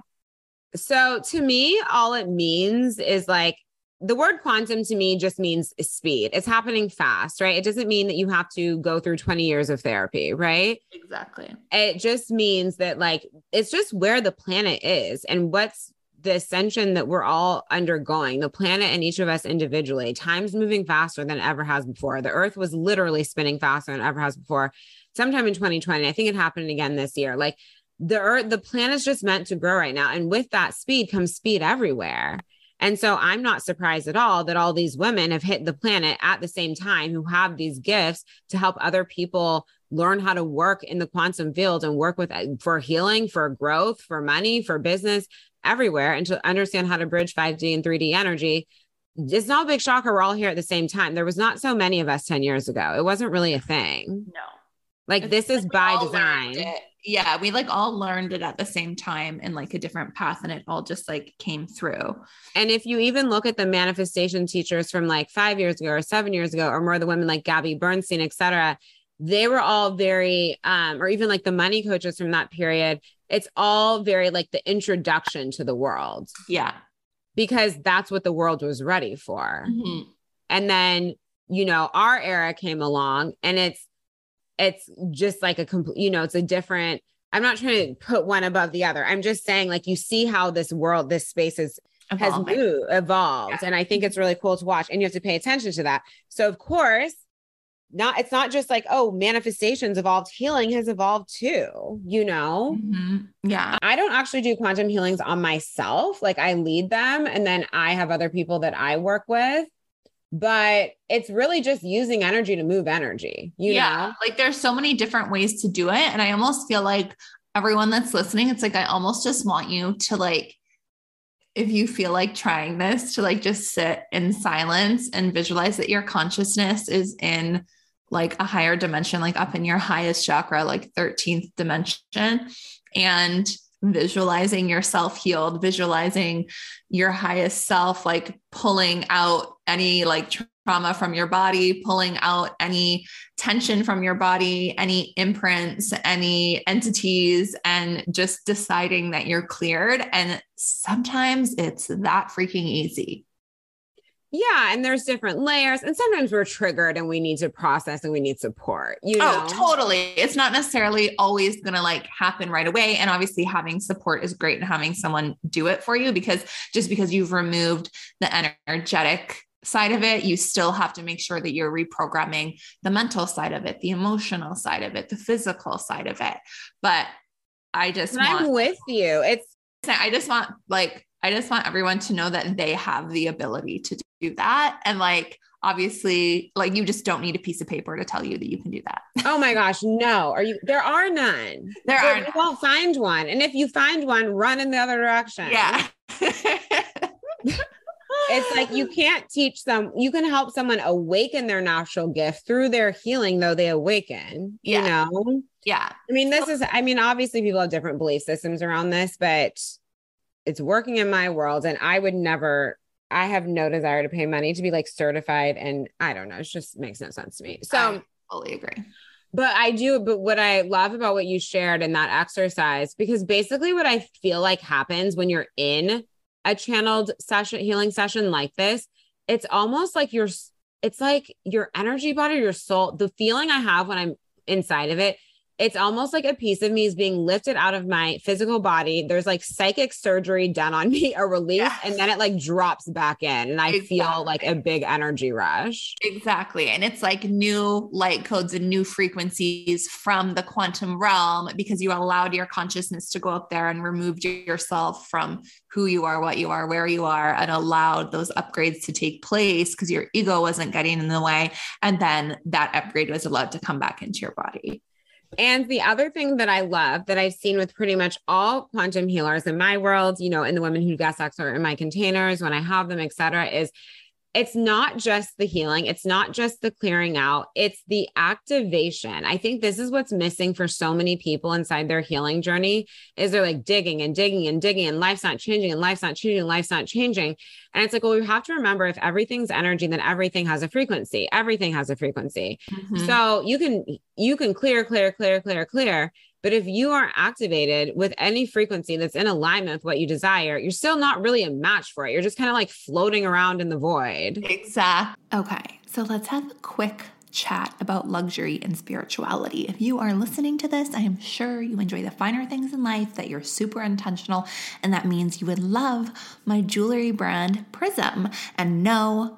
So to me, all it means is like, the word quantum to me just means speed. It's happening fast, right? It doesn't mean that you have to go through 20 years of therapy, right? Exactly. It just means that like, it's just where the planet is and what's the ascension that we're all undergoing, the planet and each of us individually. Time's moving faster than it ever has before. The earth was literally spinning faster than it ever has before. Sometime in 2020, I think it happened again this year. Like the earth, the planet's just meant to grow right now. And with that speed comes speed everywhere. And so I'm not surprised at all that all these women have hit the planet at the same time who have these gifts to help other people learn how to work in the quantum field and work with for healing, for growth, for money, for business, everywhere, and to understand how to bridge 5D and 3D energy. It's not a big shocker. We're all here at the same time. There was not so many of us 10 years ago. It wasn't really a thing. No. Like this is by design. Yeah. We like all learned it at the same time in like a different path, and it all just like came through. And if you even look at the manifestation teachers from like 5 years ago or 7 years ago, or more the women like Gabby Bernstein, et cetera, they were all very, or even like the money coaches from that period, it's all very like the introduction to the world. Yeah. Because that's what the world was ready for. Mm-hmm. And then, you know, our era came along and it's just like a complete, you know, it's a different, I'm not trying to put one above the other. I'm just saying like, you see how this world, this space is, evolved. Yeah. And I think it's really cool to watch, and you have to pay attention to that. So of course not, it's not just like, oh, manifestations evolved. Healing has evolved too, you know? Mm-hmm. Yeah. I don't actually do quantum healings on myself. Like I lead them and then I have other people that I work with. But it's really just using energy to move energy. You know? Like there's so many different ways to do it. And I almost feel like everyone that's listening, it's like, I almost just want you to like, if you feel like trying this, to like, just sit in silence and visualize that your consciousness is in like a higher dimension, like up in your highest chakra, like 13th dimension, and visualizing yourself healed, visualizing your highest self, like pulling out any like trauma from your body, pulling out any tension from your body, any imprints, any entities, and just deciding that you're cleared. And sometimes it's that freaking easy. Yeah. And there's different layers, and sometimes we're triggered and we need to process and we need support, you know? Oh, totally. It's not necessarily always going to like happen right away. And obviously having support is great, and having someone do it for you, because just because you've removed the energetic side of it, you still have to make sure that you're reprogramming the mental side of it, the emotional side of it, the physical side of it. But I'm with you. I just want everyone to know that they have the ability to do that. And like, obviously, like you just don't need a piece of paper to tell you that you can do that. Oh my gosh. No. There are none. You won't find one. And if you find one, run in the other direction. Yeah. It's like, you can't you can help someone awaken their natural gift through their healing, though they awaken, you know? Yeah. I mean, obviously people have different belief systems around this, but it's working in my world. And I have no desire to pay money to be like certified. And I don't know, it just makes no sense to me. So I totally agree. But what I love about what you shared in that exercise, because basically what I feel like happens when you're in a channeled healing session like this, it's almost like it's like your energy body, your soul, the feeling I have when I'm inside of it, it's almost like a piece of me is being lifted out of my physical body. There's like psychic surgery done on me, a release, and then it like drops back in, and I feel like a big energy rush. Exactly. And it's like new light codes and new frequencies from the quantum realm, because you allowed your consciousness to go up there and removed yourself from who you are, what you are, where you are, and allowed those upgrades to take place because your ego wasn't getting in the way. And then that upgrade was allowed to come back into your body. And the other thing that I love that I've seen with pretty much all quantum healers in my world, you know, and the women who guest are in my containers when I have them, et cetera, is it's not just the healing. It's not just the clearing out. It's the activation. I think this is what's missing for so many people inside their healing journey is they're like digging and digging and digging, and life's not changing and life's not changing and life's not changing. And it's like, well, we have to remember if everything's energy, then everything has a frequency. Everything has a frequency. Mm-hmm. So you can clear, clear, clear, clear, clear. But if you are activated with any frequency that's in alignment with what you desire, you're still not really a match for it. You're just kind of like floating around in the void. Exactly. Okay. So let's have a quick chat about luxury and spirituality. If you are listening to this, I am sure you enjoy the finer things in life, that you're super intentional, and that means you would love my jewelry brand, Prism. And no,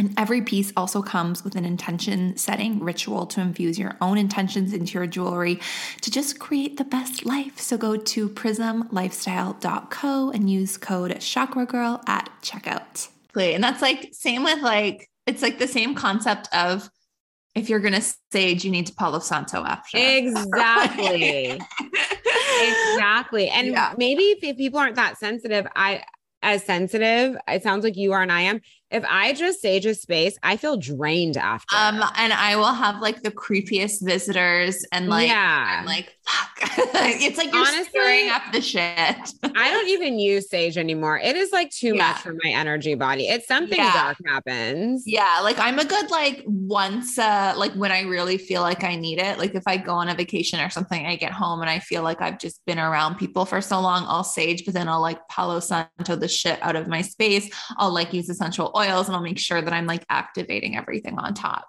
And every piece also comes with an intention setting ritual to infuse your own intentions into your jewelry to just create the best life. So go to prismlifestyle.co and use code ChakraGirl at checkout. And that's like same with like, it's like the same concept of if you're going to sage, you need to Palo Santo after. Exactly. Exactly. And yeah, maybe if people aren't that sensitive, it sounds like you are and I am. If I just sage a space, I feel drained after. And I will have like the creepiest visitors and like, yeah. I'm like, fuck. It's like you're honestly stirring up the shit. I don't even use sage anymore. It is like too much for my energy body. It's something dark happens. Yeah. Like I'm a good, like once, like when I really feel like I need it, like if I go on a vacation or something, I get home and I feel like I've just been around people for so long, I'll sage, but then I'll like Palo Santo the shit out of my space. I'll like use essential oils and I'll make sure that I'm like activating everything on top.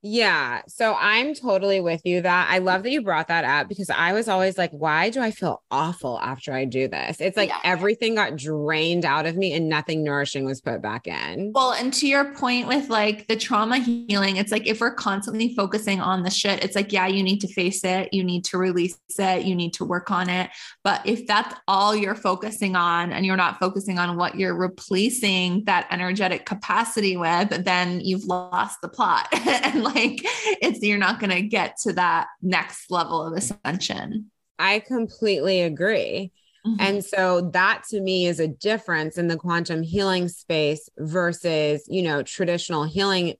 Yeah. So I'm totally with you that I love that you brought that up because I was always like, why do I feel awful after I do this? It's like everything got drained out of me and nothing nourishing was put back in. Well, and to your point with like the trauma healing, it's like, if we're constantly focusing on the shit, it's like, yeah, you need to face it. You need to release it. You need to work on it. But if that's all you're focusing on and you're not focusing on what you're replacing that energetic capacity with, then you've lost the plot. And like it's, you're not going to get to that next level of ascension. I completely agree. Mm-hmm. And so that to me is a difference in the quantum healing space versus, you know, traditional healing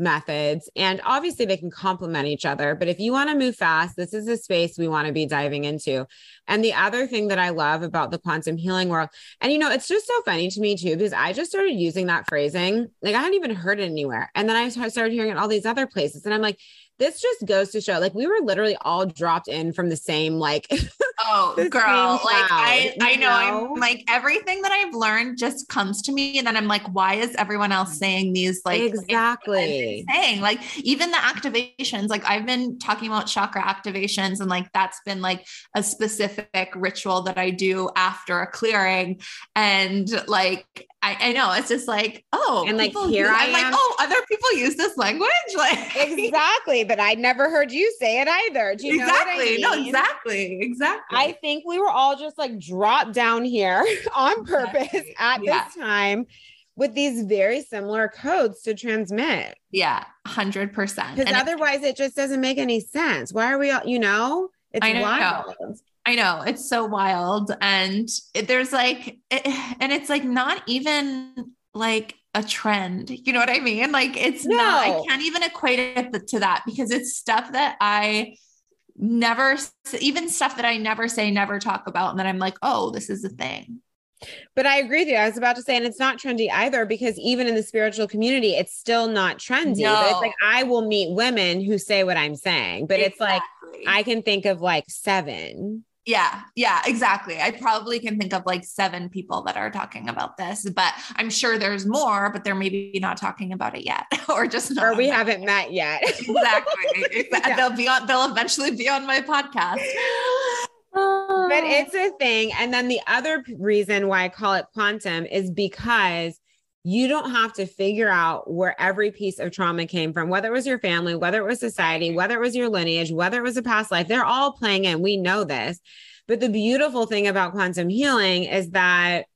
methods. And obviously they can complement each other, but if you want to move fast, this is a space we want to be diving into. And the other thing that I love about the quantum healing world, and you know, it's just so funny to me too, because I just started using that phrasing. Like I hadn't even heard it anywhere. And then I started hearing it all these other places. And I'm like, this just goes to show, like we were literally all dropped in from the same, like, oh girl, like I know I'm like everything that I've learned just comes to me. And then I'm like, why is everyone else saying these? Like exactly saying like even the activations, like I've been talking about chakra activations and like, that's been like a specific ritual that I do after a clearing. And like, I know it's just like, oh, and like here I am like, oh, other people use this language. Like exactly. But I never heard you say it either. Do you know what I mean? No, exactly. I think we were all just like dropped down here on purpose at this time with these very similar codes to transmit. Yeah. 100%. Because otherwise it just doesn't make any sense. Why are we all, you know, it's wild. I know it's so wild. And there's like, and it's like, not even like a trend, you know what I mean? Like it's not, I can't even equate it to that because it's stuff that I never, even stuff that I never say, never talk about. And then I'm like, oh, this is a thing. But I agree with you. I was about to say, and it's not trendy either, because even in the spiritual community, it's still not trendy. No. But it's like, I will meet women who say what I'm saying, but it's like, I can think of like seven. Yeah. Yeah, exactly. I probably can think of like seven people that are talking about this, but I'm sure there's more, but they're maybe not talking about it yet, or just, not or we haven't met yet. Exactly. Yeah. They'll eventually be on my podcast. But it's a thing. And then the other reason why I call it quantum is because you don't have to figure out where every piece of trauma came from, whether it was your family, whether it was society, whether it was your lineage, whether it was a past life. They're all playing in. We know this. But the beautiful thing about quantum healing is that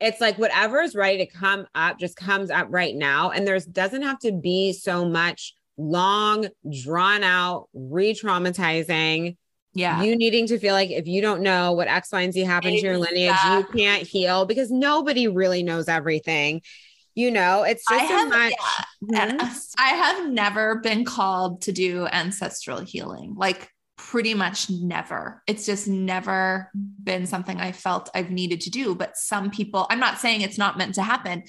it's like whatever is ready to come up just comes up right now. And there doesn't have to be so much long, drawn out, re-traumatizing. Yeah. You needing to feel like if you don't know what X, Y, and Z happened to your lineage, you can't heal, because nobody really knows everything. You know, it's just I have never been called to do ancestral healing, like pretty much never. It's just never been something I felt I've needed to do. But some people, I'm not saying it's not meant to happen,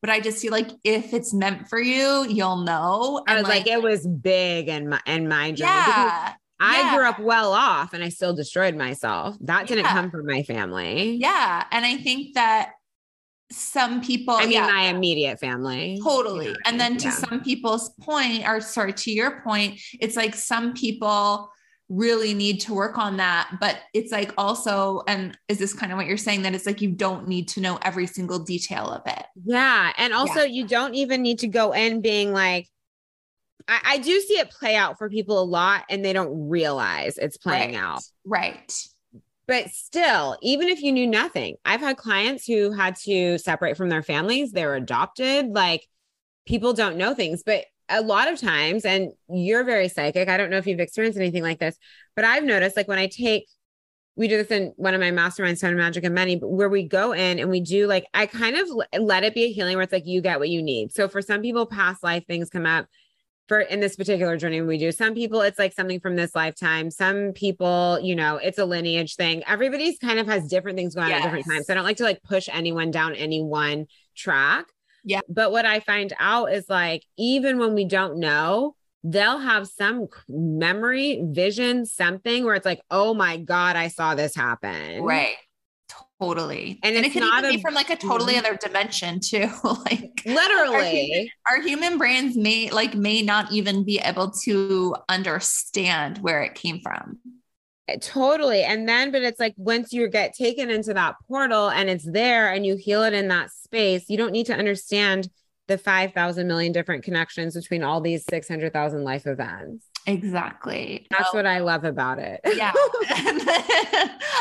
but I just feel like if it's meant for you, you'll know. And I was like, it was big in my journey. Yeah. I grew up well off and I still destroyed myself. That didn't come from my family. Yeah. And I think that some people, I mean, my immediate family. Totally. You know, and then to some people's point, to your point, it's like some people really need to work on that. But it's like also, and is this kind of what you're saying, that it's like, you don't need to know every single detail of it. Yeah. And also you don't even need to go in being like, I do see it play out for people a lot and they don't realize it's playing out. Right. But still, even if you knew nothing, I've had clients who had to separate from their families. They were adopted. Like, people don't know things, but a lot of times, and you're very psychic. I don't know if you've experienced anything like this, but I've noticed like when we do this in one of my masterminds, Stone Magic and Money, but where we go in and we do like, I kind of let it be a healing where it's like, you get what you need. So for some people, past life things come up. In this particular journey we do, some people, it's like something from this lifetime. Some people, you know, it's a lineage thing. Everybody's kind of has different things going on at different times. So I don't like to like push anyone down any one track. Yeah. But what I find out is like, even when we don't know, they'll have some memory, vision, something where it's like, oh my God, I saw this happen. Right. Totally. And it can even be from like a totally other dimension too. Like literally our human brains may not even be able to understand where it came from. Totally. And then, but it's like, once you get taken into that portal and it's there and you heal it in that space, you don't need to understand the 5,000 million different connections between all these 600,000 life events. Exactly. That's what I love about it. Yeah.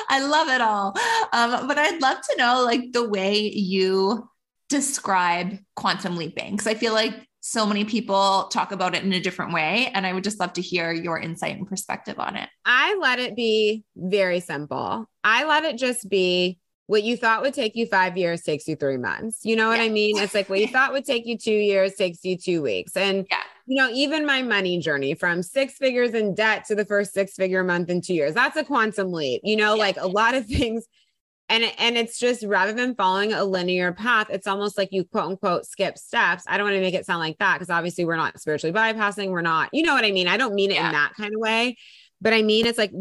I love it all. But I'd love to know like the way you describe quantum leaping, because I feel like so many people talk about it in a different way. And I would just love to hear your insight and perspective on it. I let it be very simple. I let it just be what you thought would take you 5 years takes you 3 months. You know what I mean? It's like what you thought would take you 2 years takes you 2 weeks. And you know, even my money journey from 6 figures in debt to the first 6-figure month in 2 years, that's a quantum leap, you know, like a lot of things. And it's just, rather than following a linear path, it's almost like you quote unquote skip steps. I don't want to make it sound like that, because obviously we're not spiritually bypassing. We're not, you know what I mean? I don't mean it in that kind of way, but I mean, it's like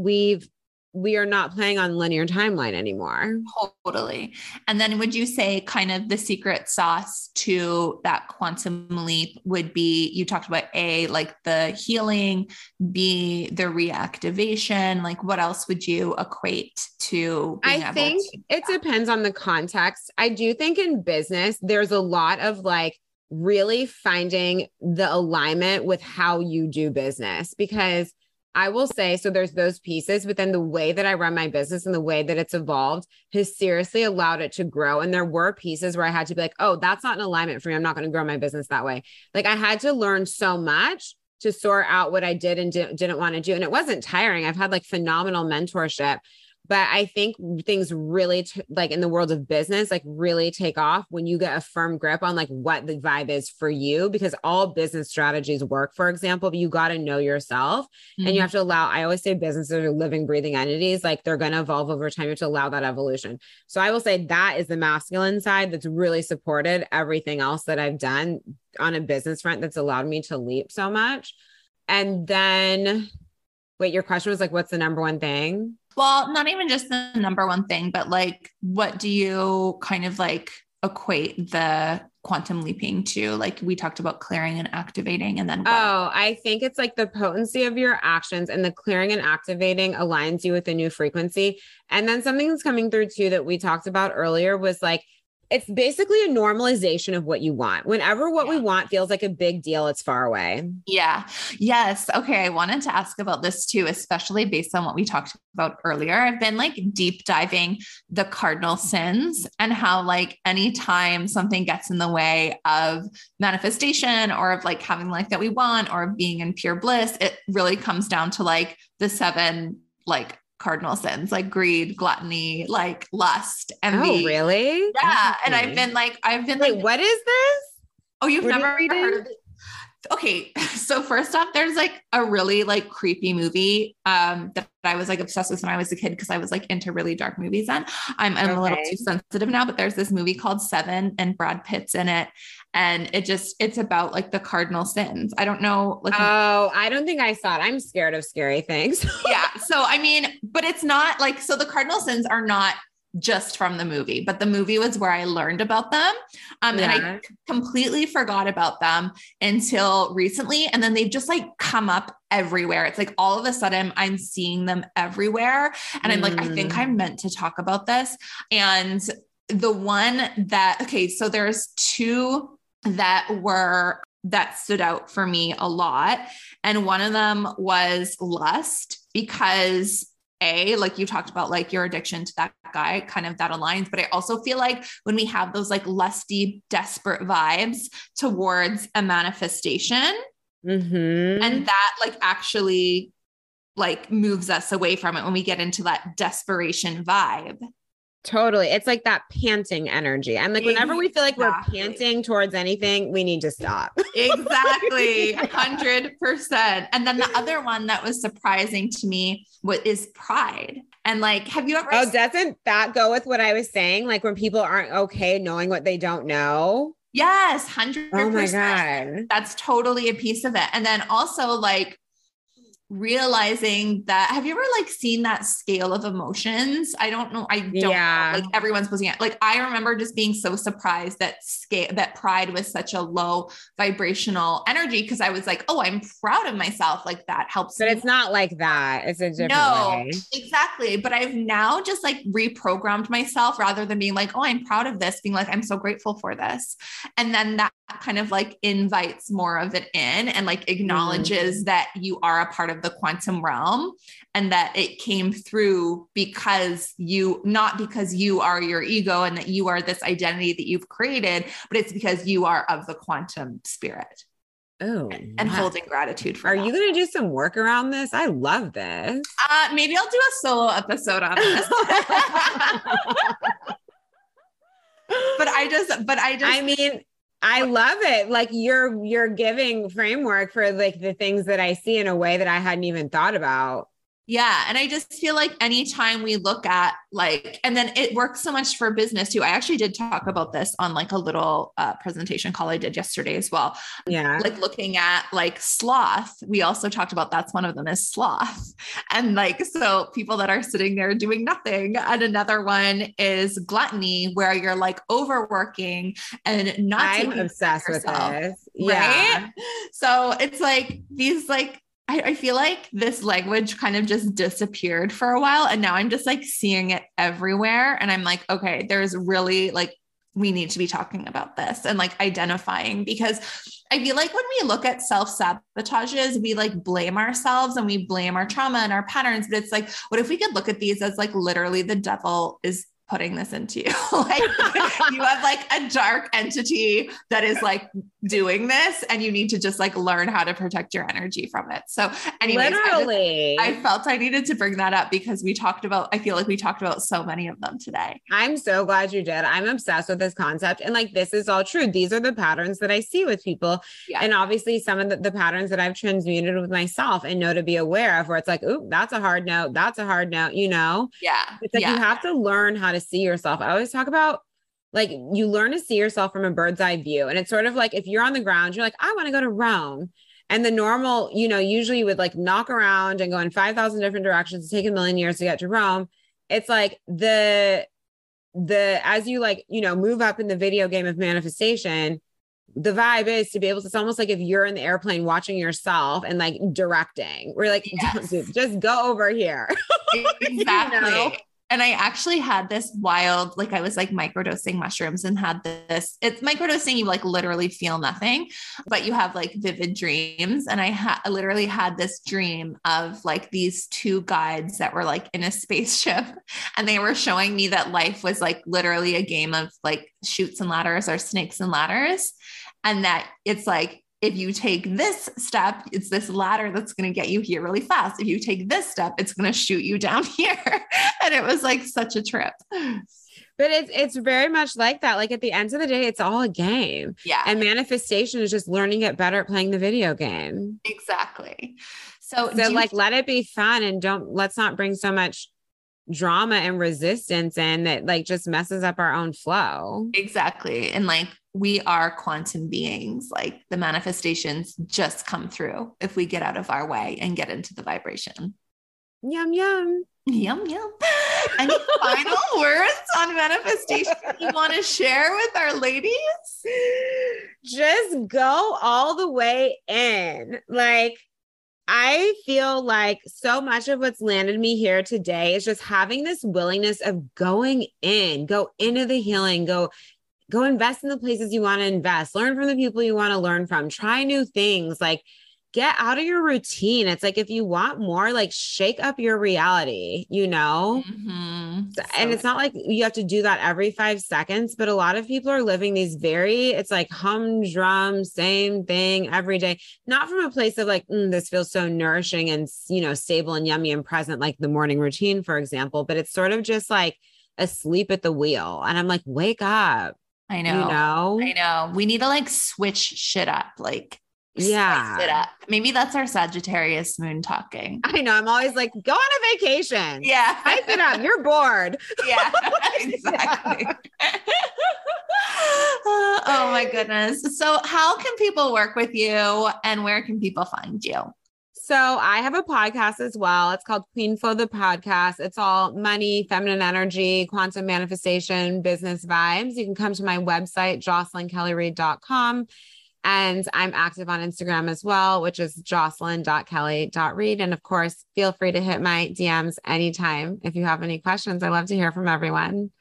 we are not playing on linear timeline anymore. Totally. And then would you say kind of the secret sauce to that quantum leap would be, you talked about A, like the healing, B, the reactivation, like what else would you equate to? I think it depends on the context. I do think in business, there's a lot of like really finding the alignment with how you do business, because I will say, so there's those pieces, but then the way that I run my business and the way that it's evolved has seriously allowed it to grow. And there were pieces where I had to be like, oh, that's not an alignment for me. I'm not going to grow my business that way. Like I had to learn so much to sort out what I did and didn't want to do. And it wasn't tiring. I've had like phenomenal mentorship, But I think things really like in the world of business, like really take off when you get a firm grip on like what the vibe is for you, because all business strategies work, for example, but you got to know yourself and you have to allow, I always say businesses are living, breathing entities. Like they're going to evolve over time. You have to allow that evolution. So I will say that is the masculine side that's really supported everything else that I've done on a business front. That's allowed me to leap so much. And then wait, your question was like, what's the number one thing? Well, not even just the number one thing, but like, what do you kind of like equate the quantum leaping to? Like we talked about clearing and activating and then what? Oh, I think it's like the potency of your actions, and the clearing and activating aligns you with a new frequency. And then something that's coming through too that we talked about earlier was like, it's basically a normalization of what you want. Whenever what we want feels like a big deal, it's far away. Yeah. Yes. Okay. I wanted to ask about this too, especially based on what we talked about earlier. I've been like deep diving the cardinal sins and how like anytime something gets in the way of manifestation or of like having life that we want or being in pure bliss, it really comes down to like the 7, like cardinal sins, like greed, gluttony, like lust, envy. Oh, really? Yeah. That's and funny. I've been wait, like, what is this? Oh, you've never heard of it? Okay. So first off, there's like a really like creepy movie, that I was like obsessed with when I was a kid. Cause I was like into really dark movies then. I'm a little too sensitive now, but there's this movie called 7 and Brad Pitt's in it. And it's about like the cardinal sins. I don't know. Like, oh, I don't think I saw it. I'm scared of scary things. Yeah. So, I mean, but it's not like, so the cardinal sins are not just from the movie, but the movie was where I learned about them. And I completely forgot about them until recently. And then they've just like come up everywhere. It's like, all of a sudden I'm seeing them everywhere. And I'm like, I think I'm meant to talk about this. And the one that, okay, so there's 2 that stood out for me a lot. And one of them was lust, because A, like you talked about, like your addiction to that guy, kind of that aligns. But I also feel like when we have those like lusty, desperate vibes towards a manifestation, and that like actually like moves us away from it when we get into that desperation vibe. Totally. It's like that panting energy. And like, whenever we feel like we're panting towards anything, we need to stop. Exactly. 100%. And then the other one that was surprising to me is pride. And like, have you ever, doesn't that go with what I was saying? Like when people aren't okay knowing what they don't know. Yes. 100%. Oh my God. That's totally a piece of it. And then also like, realizing that, have you ever like seen that scale of emotions? I don't know. Like everyone's posting it. Like, I remember just being so surprised that pride was such a low vibrational energy. Cause I was like, oh, I'm proud of myself. Like that helps. But it's not like that. It's a different way. Exactly. But I've now just like reprogrammed myself, rather than being like, oh, I'm proud of this, being like, I'm so grateful for this. And then that kind of like invites more of it in and like acknowledges that you are a part of the quantum realm and that it came through because you are your ego and that you are this identity that you've created, but it's because you are of the quantum spirit. Oh, and holding gratitude for. Are you going to do some work around this? I love this. Maybe I'll do a solo episode on this. I love it. Like you're giving framework for like the things that I see in a way that I hadn't even thought about. Yeah. And I just feel like anytime we look at like, and then it works so much for business too. I actually did talk about this on like a little presentation call I did yesterday as well. Yeah. Like looking at like sloth. We also talked about, that's one of them is sloth. And like, so people that are sitting there doing nothing. And another one is gluttony, where you're like overworking and not. I'm obsessed with this. Yeah. Right? So it's like these like, I feel like this language kind of just disappeared for a while. And now I'm just like seeing it everywhere. And I'm like, okay, there's really like, we need to be talking about this and like identifying, because I feel like when we look at self-sabotages, we like blame ourselves and we blame our trauma and our patterns. But it's like, what if we could look at these as like literally the devil is putting this into you. Like you have like a dark entity that is like doing this, and you need to just like learn how to protect your energy from it. So anyways, I felt I needed to bring that up because I feel like we talked about so many of them today. I'm so glad you did. I'm obsessed with this concept. And like, this is all true. These are the patterns that I see with people. Yeah. And obviously some of the patterns that I've transmuted with myself and know to be aware of, where it's like, ooh, that's a hard no. That's a hard no, you know? Yeah. It's like, you have to learn how to see yourself. I always talk about like, you learn to see yourself from a bird's eye view. And it's sort of like, if you're on the ground, you're like, I want to go to Rome. And the normal, you know, usually you would like knock around and go in 5,000 different directions, take a million years to get to Rome. It's like as you like, you know, move up in the video game of manifestation, the vibe is to be able to, it's almost like if you're in the airplane watching yourself and like directing, we're like, yes. Don't, dude, just go over here. Exactly. You know? And I actually had this wild, like I was like microdosing mushrooms and had this, it's microdosing, you like literally feel nothing, but you have like vivid dreams. And I literally had this dream of like these two guides that were like in a spaceship, and they were showing me that life was like literally a game of like chutes and ladders or snakes and ladders. And that it's like, if you take this step, it's this ladder that's going to get you here really fast. If you take this step, it's going to shoot you down here. And it was like such a trip. But it's very much like that. Like at the end of the day, it's all a game. Yeah. And manifestation is just learning it better at playing the video game. Exactly. So like, let it be fun, and let's not bring so much drama and resistance in that like just messes up our own flow. Exactly. And like, we are quantum beings. Like the manifestations just come through if we get out of our way and get into the vibration. Yum, yum. Yum, yum. Any final words on manifestation you want to share with our ladies? Just go all the way in. Like, I feel like so much of what's landed me here today is just having this willingness of going in, go into the healing, go invest in the places you want to invest, learn from the people you want to learn from, try new things, like get out of your routine. It's like, if you want more, like shake up your reality, you know? Mm-hmm. And it's not like you have to do that every 5 seconds, but a lot of people are living these it's like humdrum, same thing every day, not from a place of like, this feels so nourishing and, you know, stable and yummy and present, like the morning routine, for example, but it's sort of just like asleep at the wheel. And I'm like, wake up. I know. I know. We need to like switch shit up. Like, yeah, spice it up. Maybe that's our Sagittarius moon talking. I know. I'm always like, go on a vacation. Yeah. Spice it up. You're bored. Yeah, exactly. Yeah. Oh my goodness. So how can people work with you, and where can people find you? So I have a podcast as well. It's called Queen Flow, the podcast. It's all money, feminine energy, quantum manifestation, business vibes. You can come to my website, jocelynkellyreid.com. And I'm active on Instagram as well, which is jocelyn.kelly.reid. And of course, feel free to hit my DMs anytime if you have any questions. I love to hear from everyone.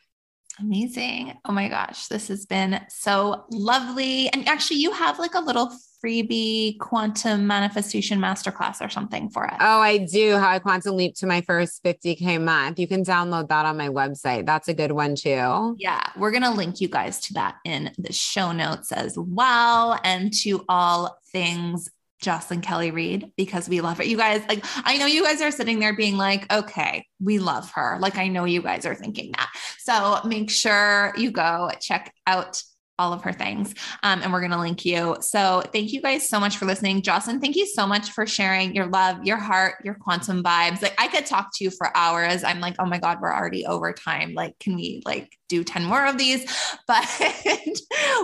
Amazing. Oh my gosh. This has been so lovely. And actually you have like a little freebie quantum manifestation masterclass or something for us. Oh, I do. How I quantum leap to my first 50K month. You can download that on my website. That's a good one too. Yeah. We're going to link you guys to that in the show notes as well. And to all things Jocelyn Kelly Reid, because we love her. You guys, like, I know you guys are sitting there being like, okay, we love her. Like, I know you guys are thinking that. So make sure you go check out all of her things. And we're going to link you. So thank you guys so much for listening. Jocelyn, thank you so much for sharing your love, your heart, your quantum vibes. Like, I could talk to you for hours. I'm like, oh my God, we're already over time. Like, can we like do 10 more of these? But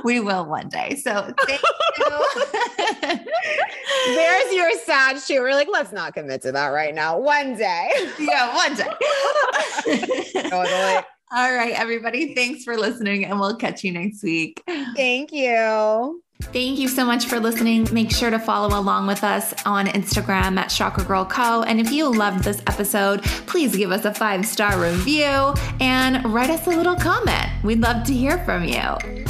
we will one day. So thank you. There's your sad shoe. We're like, let's not commit to that right now. One day. Yeah. One day. Totally. All right, everybody. Thanks for listening, and we'll catch you next week. Thank you. Thank you so much for listening. Make sure to follow along with us on Instagram at Chakra Girl Co. And if you loved this episode, please give us a 5-star review and write us a little comment. We'd love to hear from you.